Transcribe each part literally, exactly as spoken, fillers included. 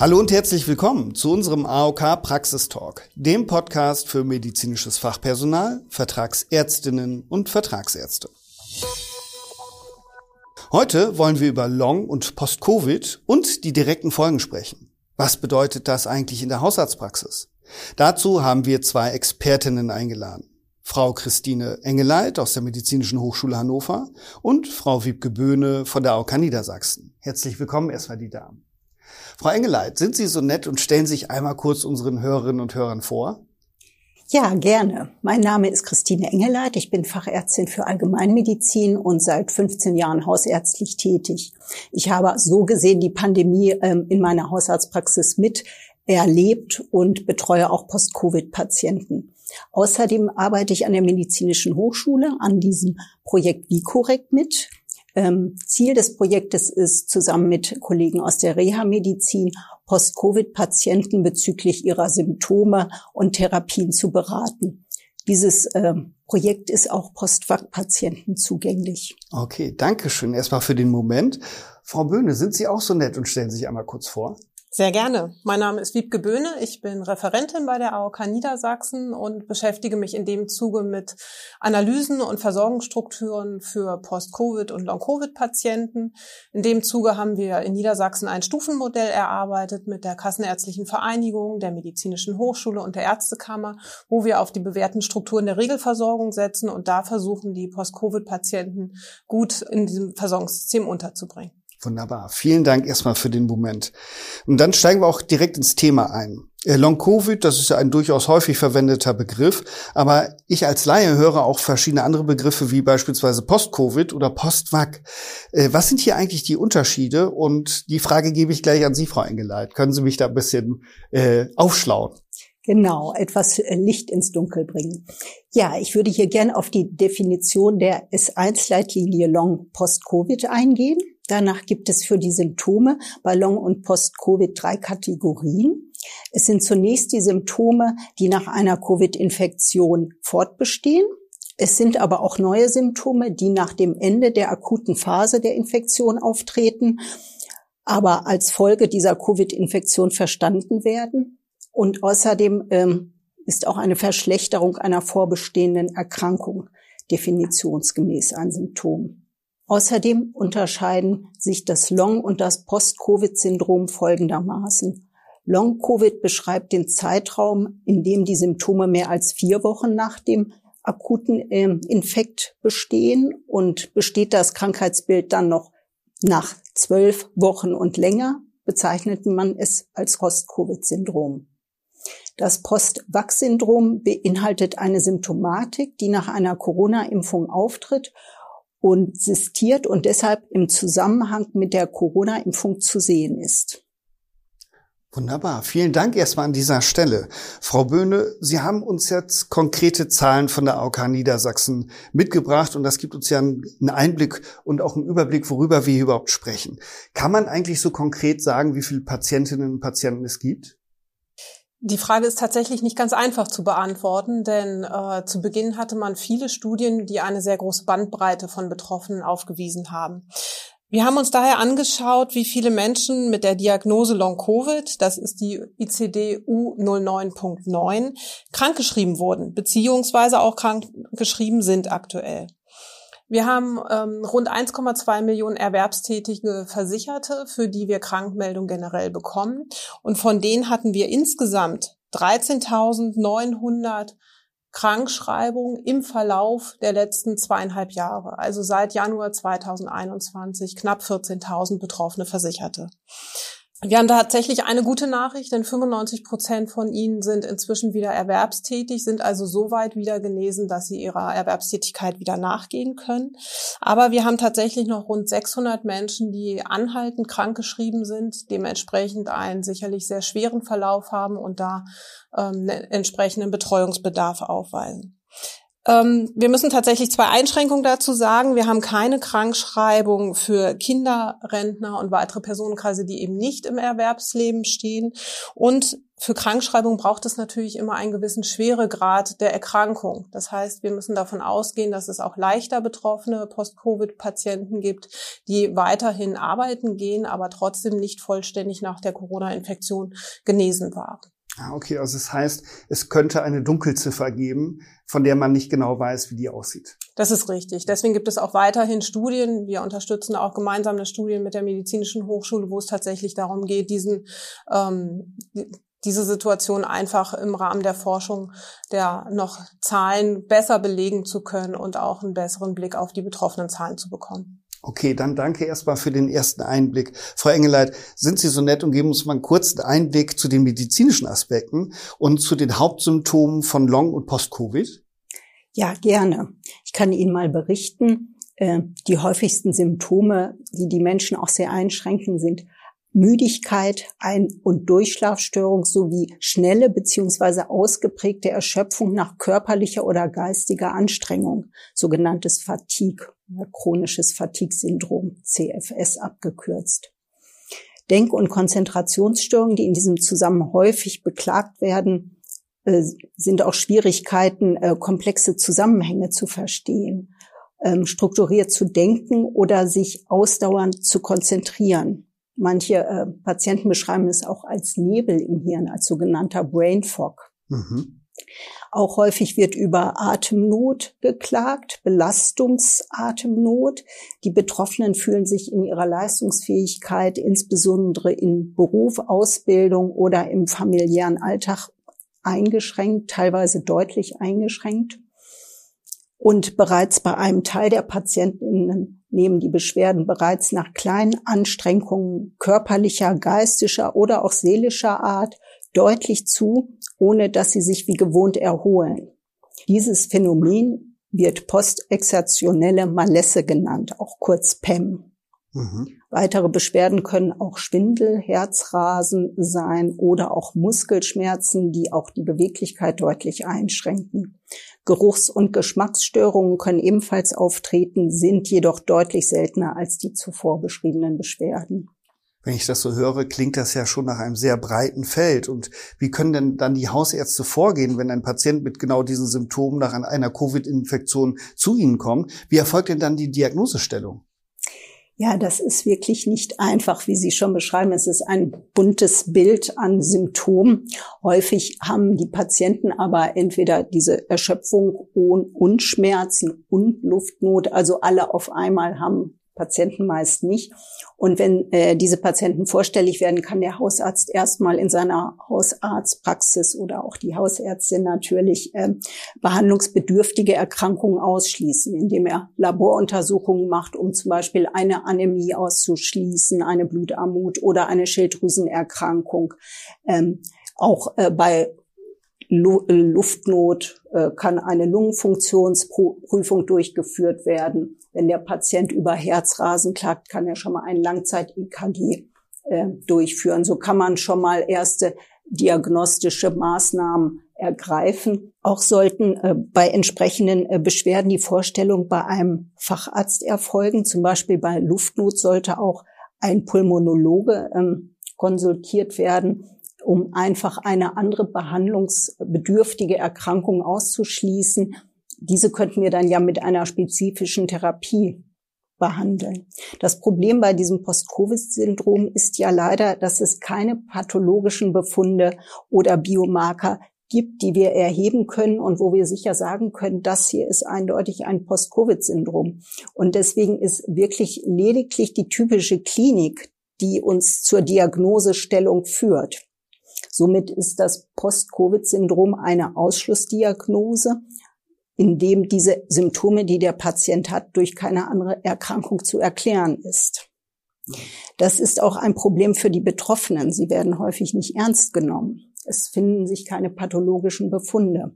Hallo und herzlich willkommen zu unserem A O K Praxistalk, dem Podcast für medizinisches Fachpersonal, Vertragsärztinnen und Vertragsärzte. Heute wollen wir über Long- und Post-Covid und die direkten Folgen sprechen. Was bedeutet das eigentlich in der Hausarztpraxis? Dazu haben wir zwei Expertinnen eingeladen. Frau Christine Engeleit aus der Medizinischen Hochschule Hannover und Frau Wiebke Böhne von der A O K Niedersachsen. Herzlich willkommen erstmal die Damen. Frau Engeleit, sind Sie so nett und stellen sich einmal kurz unseren Hörerinnen und Hörern vor? Ja, gerne. Mein Name ist Christine Engeleit. Ich bin Fachärztin für Allgemeinmedizin und seit fünfzehn Jahren hausärztlich tätig. Ich habe so gesehen die Pandemie in meiner Hausarztpraxis mit erlebt und betreue auch Post-Covid-Patienten. Außerdem arbeite ich an der Medizinischen Hochschule an diesem Projekt WIKOREC mit. Ziel des Projektes ist, zusammen mit Kollegen aus der Reha-Medizin Post-Covid-Patienten bezüglich ihrer Symptome und Therapien zu beraten. Dieses äh, Projekt ist auch Post-Vac-Patienten zugänglich. Okay, danke schön erstmal für den Moment. Frau Böhne, sind Sie auch so nett und stellen sich einmal kurz vor? Sehr gerne. Mein Name ist Wiebke Böhne. Ich bin Referentin bei der A O K Niedersachsen und beschäftige mich in dem Zuge mit Analysen und Versorgungsstrukturen für Post-Covid- und Long-Covid-Patienten. In dem Zuge haben wir in Niedersachsen ein Stufenmodell erarbeitet mit der Kassenärztlichen Vereinigung, der Medizinischen Hochschule und der Ärztekammer, wo wir auf die bewährten Strukturen der Regelversorgung setzen und da versuchen, die Post-Covid-Patienten gut in diesem Versorgungssystem unterzubringen. Wunderbar. Vielen Dank erstmal für den Moment. Und dann steigen wir auch direkt ins Thema ein. Long-Covid, das ist ja ein durchaus häufig verwendeter Begriff, aber ich als Laie höre auch verschiedene andere Begriffe wie beispielsweise Post-Covid oder Post-Vac. Was sind hier eigentlich die Unterschiede? Und die Frage gebe ich gleich an Sie, Frau Engeleit. Können Sie mich da ein bisschen äh, aufschlauen? Genau, etwas Licht ins Dunkel bringen. Ja, ich würde hier gerne auf die Definition der S eins Leitlinie Long-Post-Covid eingehen. Danach gibt es für die Symptome bei Long- und Post-Covid drei Kategorien. Es sind zunächst die Symptome, die nach einer Covid-Infektion fortbestehen. Es sind aber auch neue Symptome, die nach dem Ende der akuten Phase der Infektion auftreten, aber als Folge dieser Covid-Infektion verstanden werden. Und außerdem ähm, ist auch eine Verschlechterung einer vorbestehenden Erkrankung definitionsgemäß ein Symptom. Außerdem unterscheiden sich das Long- und das Post-Covid-Syndrom folgendermaßen. Long-Covid beschreibt den Zeitraum, in dem die Symptome mehr als vier Wochen nach dem akuten Infekt bestehen und besteht das Krankheitsbild dann noch nach zwölf Wochen und länger, bezeichnet man es als Post-Covid-Syndrom. Das Post-Vac-Syndrom beinhaltet eine Symptomatik, die nach einer Corona-Impfung auftritt und sistiert und deshalb im Zusammenhang mit der Corona-Impfung zu sehen ist. Wunderbar. Vielen Dank erstmal an dieser Stelle. Frau Böhne, Sie haben uns jetzt konkrete Zahlen von der A O K Niedersachsen mitgebracht und das gibt uns ja einen Einblick und auch einen Überblick, worüber wir überhaupt sprechen. Kann man eigentlich so konkret sagen, wie viele Patientinnen und Patienten es gibt? Die Frage ist tatsächlich nicht ganz einfach zu beantworten, denn äh, zu Beginn hatte man viele Studien, die eine sehr große Bandbreite von Betroffenen aufgewiesen haben. Wir haben uns daher angeschaut, wie viele Menschen mit der Diagnose Long-Covid, das ist die I C D U null neun Punkt neun, krankgeschrieben wurden, beziehungsweise auch krankgeschrieben sind aktuell. Wir haben ähm, rund eins Komma zwei Millionen erwerbstätige Versicherte, für die wir Krankmeldung generell bekommen. Und von denen hatten wir insgesamt dreizehntausendneunhundert Krankschreibungen im Verlauf der letzten zweieinhalb Jahre, also seit Januar zweitausendeinundzwanzig, knapp vierzehntausend betroffene Versicherte. Wir haben tatsächlich eine gute Nachricht, denn fünfundneunzig Prozent von ihnen sind inzwischen wieder erwerbstätig, sind also so weit wieder genesen, dass sie ihrer Erwerbstätigkeit wieder nachgehen können. Aber wir haben tatsächlich noch rund sechshundert Menschen, die anhaltend krankgeschrieben sind, dementsprechend einen sicherlich sehr schweren Verlauf haben und da ähm, entsprechenden Betreuungsbedarf aufweisen. Ähm, wir müssen tatsächlich zwei Einschränkungen dazu sagen. Wir haben keine Krankschreibung für Kinder, Rentner und weitere Personenkreise, die eben nicht im Erwerbsleben stehen. Und für Krankschreibung braucht es natürlich immer einen gewissen Schweregrad der Erkrankung. Das heißt, wir müssen davon ausgehen, dass es auch leichter betroffene Post-Covid-Patienten gibt, die weiterhin arbeiten gehen, aber trotzdem nicht vollständig nach der Corona-Infektion genesen waren. Ah, okay, also das heißt, es könnte eine Dunkelziffer geben, von der man nicht genau weiß, wie die aussieht. Das ist richtig. Deswegen gibt es auch weiterhin Studien. Wir unterstützen auch gemeinsam eine Studie mit der Medizinischen Hochschule, wo es tatsächlich darum geht, diesen ähm, diese Situation einfach im Rahmen der Forschung der noch Zahlen besser belegen zu können und auch einen besseren Blick auf die betroffenen Zahlen zu bekommen. Okay, dann danke erstmal für den ersten Einblick. Frau Engeleit, sind Sie so nett und geben uns mal einen kurzen Einblick zu den medizinischen Aspekten und zu den Hauptsymptomen von Long- und Post-Covid? Ja, gerne. Ich kann Ihnen mal berichten, die häufigsten Symptome, die die Menschen auch sehr einschränken, sind Müdigkeit, Ein- und Durchschlafstörung sowie schnelle bzw. ausgeprägte Erschöpfung nach körperlicher oder geistiger Anstrengung, sogenanntes Fatigue, chronisches Fatigue-Syndrom, C F S abgekürzt. Denk- und Konzentrationsstörungen, die in diesem Zusammenhang häufig beklagt werden, sind auch Schwierigkeiten, komplexe Zusammenhänge zu verstehen, strukturiert zu denken oder sich ausdauernd zu konzentrieren. Manche äh, Patienten beschreiben es auch als Nebel im Hirn, als sogenannter Brain Fog. Mhm. Auch häufig wird über Atemnot geklagt, Belastungsatemnot. Die Betroffenen fühlen sich in ihrer Leistungsfähigkeit, insbesondere in Beruf, Ausbildung oder im familiären Alltag eingeschränkt, teilweise deutlich eingeschränkt. Und bereits bei einem Teil der PatientInnen nehmen die Beschwerden bereits nach kleinen Anstrengungen körperlicher, geistischer oder auch seelischer Art deutlich zu, ohne dass sie sich wie gewohnt erholen. Dieses Phänomen wird postexertionelle Malesse genannt, auch kurz P E M. Mhm. Weitere Beschwerden können auch Schwindel, Herzrasen sein oder auch Muskelschmerzen, die auch die Beweglichkeit deutlich einschränken. Geruchs- und Geschmacksstörungen können ebenfalls auftreten, sind jedoch deutlich seltener als die zuvor beschriebenen Beschwerden. Wenn ich das so höre, klingt das ja schon nach einem sehr breiten Feld. Und wie können denn dann die Hausärzte vorgehen, wenn ein Patient mit genau diesen Symptomen nach einer Covid-Infektion zu Ihnen kommt? Wie erfolgt denn dann die Diagnosestellung? Ja, das ist wirklich nicht einfach, wie Sie schon beschreiben. Es ist ein buntes Bild an Symptomen. Häufig haben die Patienten aber entweder diese Erschöpfung und Schmerzen und Luftnot, also alle auf einmal haben Patienten meist nicht. Und wenn äh, diese Patienten vorstellig werden, kann der Hausarzt erstmal in seiner Hausarztpraxis oder auch die Hausärztin natürlich äh, behandlungsbedürftige Erkrankungen ausschließen, indem er Laboruntersuchungen macht, um zum Beispiel eine Anämie auszuschließen, eine Blutarmut oder eine Schilddrüsenerkrankung. Ähm, auch äh, bei Lu- Luftnot äh, kann eine Lungenfunktionsprüfung durchgeführt werden. Wenn der Patient über Herzrasen klagt, kann er schon mal ein Langzeit-E K G äh, durchführen. So kann man schon mal erste diagnostische Maßnahmen ergreifen. Auch sollten äh, bei entsprechenden äh, Beschwerden die Vorstellung bei einem Facharzt erfolgen. Zum Beispiel bei Luftnot sollte auch ein Pulmonologe äh, konsultiert werden, um einfach eine andere behandlungsbedürftige Erkrankung auszuschließen. Diese könnten wir dann ja mit einer spezifischen Therapie behandeln. Das Problem bei diesem Post-Covid-Syndrom ist ja leider, dass es keine pathologischen Befunde oder Biomarker gibt, die wir erheben können und wo wir sicher sagen können, das hier ist eindeutig ein Post-Covid-Syndrom. Und deswegen ist wirklich lediglich die typische Klinik, die uns zur Diagnosestellung führt. Somit ist das Post-Covid-Syndrom eine Ausschlussdiagnose, indem diese Symptome, die der Patient hat, durch keine andere Erkrankung zu erklären ist. Das ist auch ein Problem für die Betroffenen. Sie werden häufig nicht ernst genommen. Es finden sich keine pathologischen Befunde.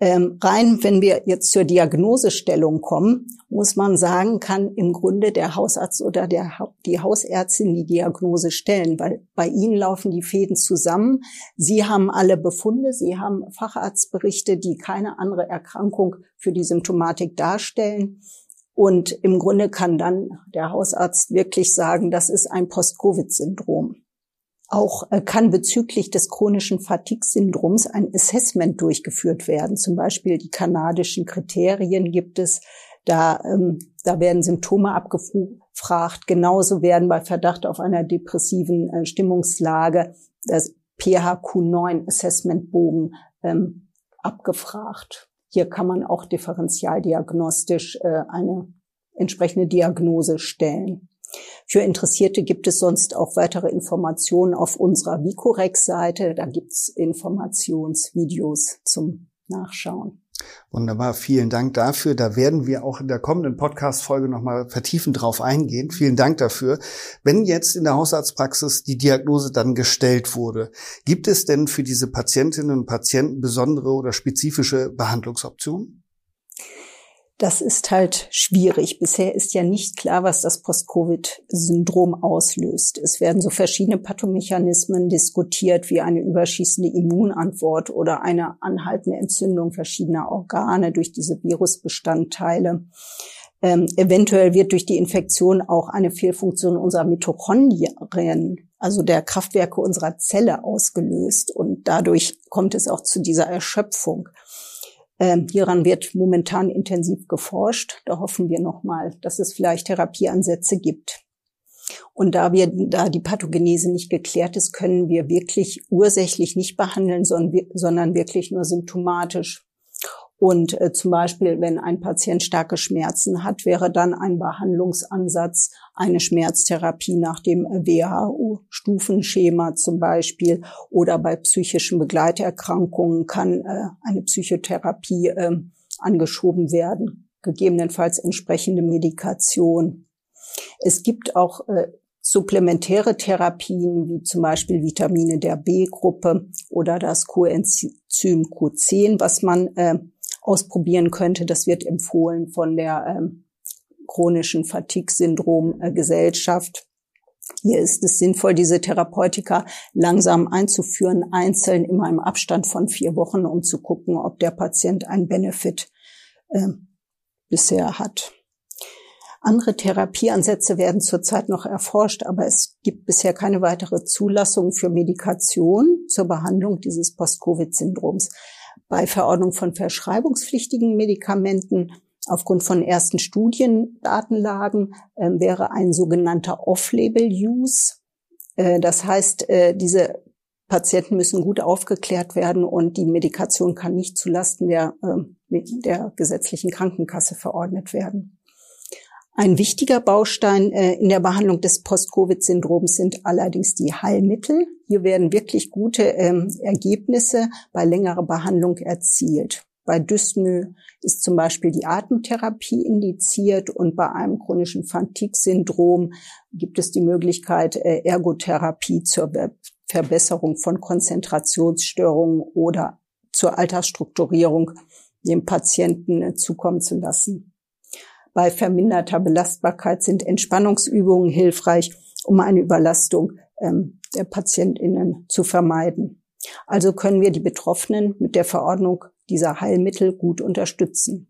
Ähm, rein, wenn wir jetzt zur Diagnosestellung kommen, muss man sagen, kann im Grunde der Hausarzt oder der ha- die Hausärztin die Diagnose stellen, weil bei ihnen laufen die Fäden zusammen. Sie haben alle Befunde, sie haben Facharztberichte, die keine andere Erkrankung für die Symptomatik darstellen. Und im Grunde kann dann der Hausarzt wirklich sagen, das ist ein Post-Covid-Syndrom. Auch kann bezüglich des chronischen Fatigue-Syndroms ein Assessment durchgeführt werden. Zum Beispiel die kanadischen Kriterien gibt es. Da, ähm, da werden Symptome abgefragt. Genauso werden bei Verdacht auf einer depressiven äh, Stimmungslage das P H Q neun Assessment Bogen ähm, abgefragt. Hier kann man auch differentialdiagnostisch äh, eine entsprechende Diagnose stellen. Für Interessierte gibt es sonst auch weitere Informationen auf unserer WIKOREC-Seite. Da gibt es Informationsvideos zum Nachschauen. Wunderbar, vielen Dank dafür. Da werden wir auch in der kommenden Podcast-Folge nochmal vertiefend drauf eingehen. Vielen Dank dafür. Wenn jetzt in der Hausarztpraxis die Diagnose dann gestellt wurde, gibt es denn für diese Patientinnen und Patienten besondere oder spezifische Behandlungsoptionen? Das ist halt schwierig. Bisher ist ja nicht klar, was das Post-Covid-Syndrom auslöst. Es werden so verschiedene Pathomechanismen diskutiert, wie eine überschießende Immunantwort oder eine anhaltende Entzündung verschiedener Organe durch diese Virusbestandteile. Ähm, eventuell wird durch die Infektion auch eine Fehlfunktion unserer Mitochondrien, also der Kraftwerke unserer Zelle, ausgelöst. Und dadurch kommt es auch zu dieser Erschöpfung. Ähm, hieran wird momentan intensiv geforscht. Da hoffen wir nochmal, dass es vielleicht Therapieansätze gibt. Und da wir, da die Pathogenese nicht geklärt ist, können wir wirklich ursächlich nicht behandeln, sondern, sondern wirklich nur symptomatisch. Und äh, zum Beispiel, wenn ein Patient starke Schmerzen hat, wäre dann ein Behandlungsansatz eine Schmerztherapie nach dem W H O-Stufenschema zum Beispiel. Oder bei psychischen Begleiterkrankungen kann äh, eine Psychotherapie äh, angeschoben werden, gegebenenfalls entsprechende Medikation. Es gibt auch äh, supplementäre Therapien wie zum Beispiel Vitamine der B-Gruppe oder das Coenzym Q zehn, was man äh, ausprobieren könnte. Das wird empfohlen von der ähm, chronischen Fatigue-Syndrom-Gesellschaft. Hier ist es sinnvoll, diese Therapeutika langsam einzuführen, einzeln immer im Abstand von vier Wochen, um zu gucken, ob der Patient einen Benefit äh, bisher hat. Andere Therapieansätze werden zurzeit noch erforscht, aber es gibt bisher keine weitere Zulassung für Medikation zur Behandlung dieses Post-Covid-Syndroms. Bei Verordnung von verschreibungspflichtigen Medikamenten aufgrund von ersten Studiendatenlagen äh, wäre ein sogenannter Off-Label-Use. Äh, das heißt, äh, diese Patienten müssen gut aufgeklärt werden und die Medikation kann nicht zulasten der, äh, der gesetzlichen Krankenkasse verordnet werden. Ein wichtiger Baustein in der Behandlung des Post-Covid-Syndroms sind allerdings die Heilmittel. Hier werden wirklich gute Ergebnisse bei längerer Behandlung erzielt. Bei Dyspnoe ist zum Beispiel die Atemtherapie indiziert und bei einem chronischen Fatigue-Syndrom gibt es die Möglichkeit, Ergotherapie zur Verbesserung von Konzentrationsstörungen oder zur Alltagsstrukturierung dem Patienten zukommen zu lassen. Bei verminderter Belastbarkeit sind Entspannungsübungen hilfreich, um eine Überlastung ähm, der PatientInnen zu vermeiden. Also können wir die Betroffenen mit der Verordnung dieser Heilmittel gut unterstützen.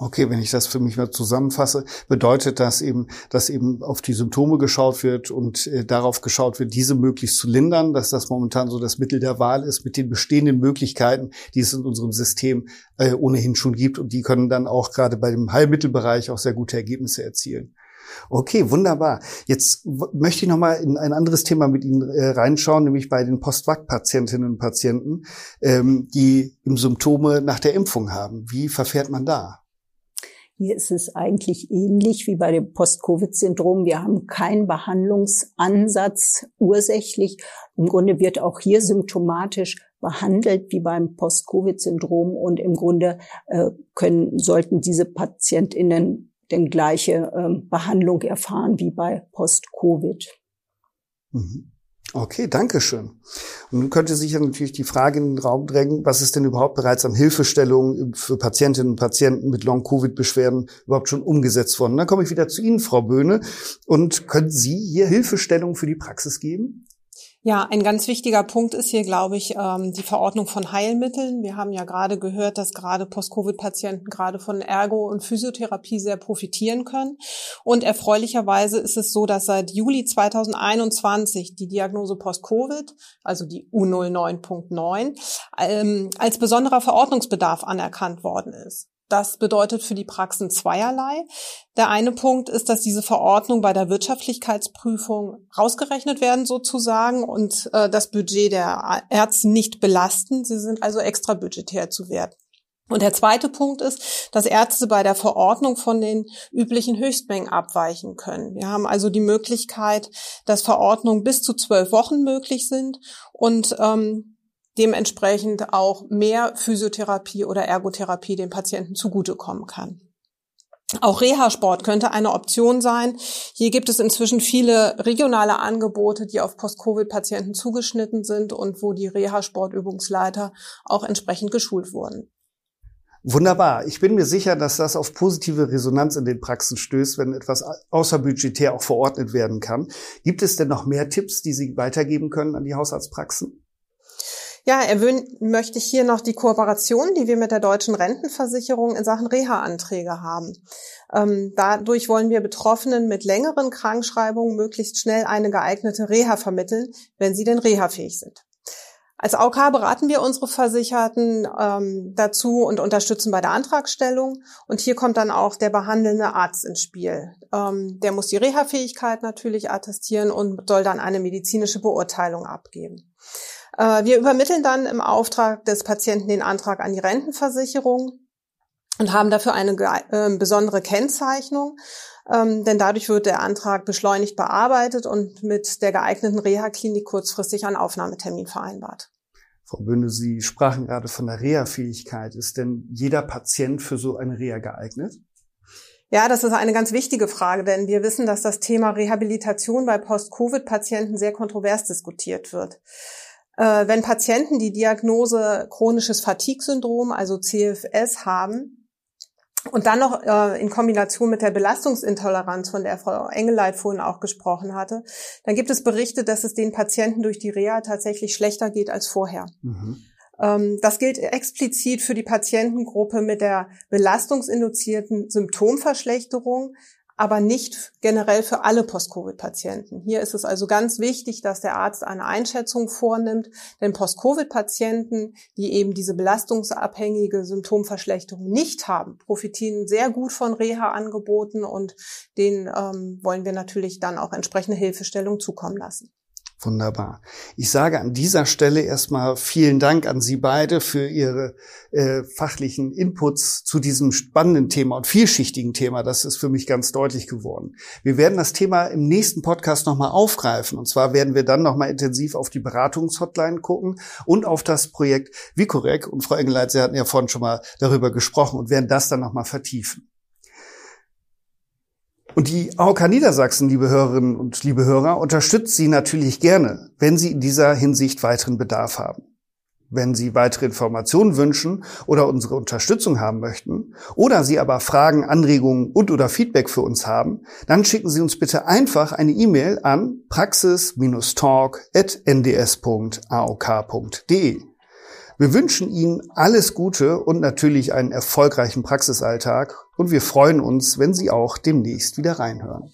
Okay, wenn ich das für mich mal zusammenfasse, bedeutet das eben, dass eben auf die Symptome geschaut wird und äh, darauf geschaut wird, diese möglichst zu lindern, dass das momentan so das Mittel der Wahl ist mit den bestehenden Möglichkeiten, die es in unserem System äh, ohnehin schon gibt. Und die können dann auch gerade bei dem Heilmittelbereich auch sehr gute Ergebnisse erzielen. Okay, wunderbar. Jetzt möchte ich nochmal in ein anderes Thema mit Ihnen äh, reinschauen, nämlich bei den Post-Vac-Patientinnen und Patienten, ähm, die Symptome nach der Impfung haben. Wie verfährt man da? Hier ist es eigentlich ähnlich wie bei dem Post-Covid-Syndrom. Wir haben keinen Behandlungsansatz ursächlich. Im Grunde wird auch hier symptomatisch behandelt wie beim Post-Covid-Syndrom und im Grunde äh, können, sollten diese PatientInnen denn gleiche ähm, Behandlung erfahren wie bei Post-Covid. Mhm. Okay, danke schön. Und nun könnte sich ja natürlich die Frage in den Raum drängen, was es denn überhaupt bereits an Hilfestellungen für Patientinnen und Patienten mit Long-Covid-Beschwerden überhaupt schon umgesetzt worden. Dann komme ich wieder zu Ihnen, Frau Böhne. Und können Sie hier Hilfestellungen für die Praxis geben? Ja, ein ganz wichtiger Punkt ist hier, glaube ich, die Verordnung von Heilmitteln. Wir haben ja gerade gehört, dass gerade Post-Covid-Patienten gerade von Ergo- und Physiotherapie sehr profitieren können. Und erfreulicherweise ist es so, dass seit Juli zweitausendeinundzwanzig die Diagnose Post-Covid, also die U neun Punkt neun, als besonderer Verordnungsbedarf anerkannt worden ist. Das bedeutet für die Praxen zweierlei. Der eine Punkt ist, dass diese Verordnung bei der Wirtschaftlichkeitsprüfung rausgerechnet werden sozusagen und äh, das Budget der Ärzte nicht belasten. Sie sind also extra budgetär zu werten. Und der zweite Punkt ist, dass Ärzte bei der Verordnung von den üblichen Höchstmengen abweichen können. Wir haben also die Möglichkeit, dass Verordnungen bis zu zwölf Wochen möglich sind und ähm, dementsprechend auch mehr Physiotherapie oder Ergotherapie den Patienten zugutekommen kann. Auch Reha-Sport könnte eine Option sein. Hier gibt es inzwischen viele regionale Angebote, die auf Post-Covid-Patienten zugeschnitten sind und wo die Reha-Sportübungsleiter auch entsprechend geschult wurden. Wunderbar. Ich bin mir sicher, dass das auf positive Resonanz in den Praxen stößt, wenn etwas außerbudgetär auch verordnet werden kann. Gibt es denn noch mehr Tipps, die Sie weitergeben können an die Hausarztpraxen? Ja, erwähnen möchte ich hier noch die Kooperation, die wir mit der Deutschen Rentenversicherung in Sachen Reha-Anträge haben. Ähm, dadurch wollen wir Betroffenen mit längeren Krankschreibungen möglichst schnell eine geeignete Reha vermitteln, wenn sie denn rehafähig sind. Als A O K beraten wir unsere Versicherten ähm, dazu und unterstützen bei der Antragstellung. Und hier kommt dann auch der behandelnde Arzt ins Spiel. Ähm, der muss die Rehafähigkeit natürlich attestieren und soll dann eine medizinische Beurteilung abgeben. Wir übermitteln dann im Auftrag des Patienten den Antrag an die Rentenversicherung und haben dafür eine äh, besondere Kennzeichnung, ähm, denn dadurch wird der Antrag beschleunigt bearbeitet und mit der geeigneten Reha-Klinik kurzfristig einen Aufnahmetermin vereinbart. Frau Böhne, Sie sprachen gerade von der Reha-Fähigkeit. Ist denn jeder Patient für so eine Reha geeignet? Ja, das ist eine ganz wichtige Frage, denn wir wissen, dass das Thema Rehabilitation bei Post-Covid-Patienten sehr kontrovers diskutiert wird. Wenn Patienten die Diagnose chronisches Fatigue-Syndrom, also C F S, haben und dann noch in Kombination mit der Belastungsintoleranz, von der Frau Engeleit vorhin auch gesprochen hatte, dann gibt es Berichte, dass es den Patienten durch die Reha tatsächlich schlechter geht als vorher. Mhm. Das gilt explizit für die Patientengruppe mit der belastungsinduzierten Symptomverschlechterung, aber nicht generell für alle Post-Covid-Patienten. Hier ist es also ganz wichtig, dass der Arzt eine Einschätzung vornimmt, denn Post-Covid-Patienten, die eben diese belastungsabhängige Symptomverschlechterung nicht haben, profitieren sehr gut von Reha-Angeboten und denen ähm, wollen wir natürlich dann auch entsprechende Hilfestellung zukommen lassen. Wunderbar. Ich sage an dieser Stelle erstmal vielen Dank an Sie beide für Ihre äh, fachlichen Inputs zu diesem spannenden Thema und vielschichtigen Thema. Das ist für mich ganz deutlich geworden. Wir werden das Thema im nächsten Podcast nochmal aufgreifen. Und zwar werden wir dann nochmal intensiv auf die Beratungshotline gucken und auf das Projekt WIKOREC. Und Frau Engeleit, Sie hatten ja vorhin schon mal darüber gesprochen und werden das dann nochmal vertiefen. Und die A O K Niedersachsen, liebe Hörerinnen und liebe Hörer, unterstützt Sie natürlich gerne, wenn Sie in dieser Hinsicht weiteren Bedarf haben. Wenn Sie weitere Informationen wünschen oder unsere Unterstützung haben möchten oder Sie aber Fragen, Anregungen und oder Feedback für uns haben, dann schicken Sie uns bitte einfach eine E-Mail an praxis dash talk at n d s punkt a o k punkt d e. Wir wünschen Ihnen alles Gute und natürlich einen erfolgreichen Praxisalltag und wir freuen uns, wenn Sie auch demnächst wieder reinhören.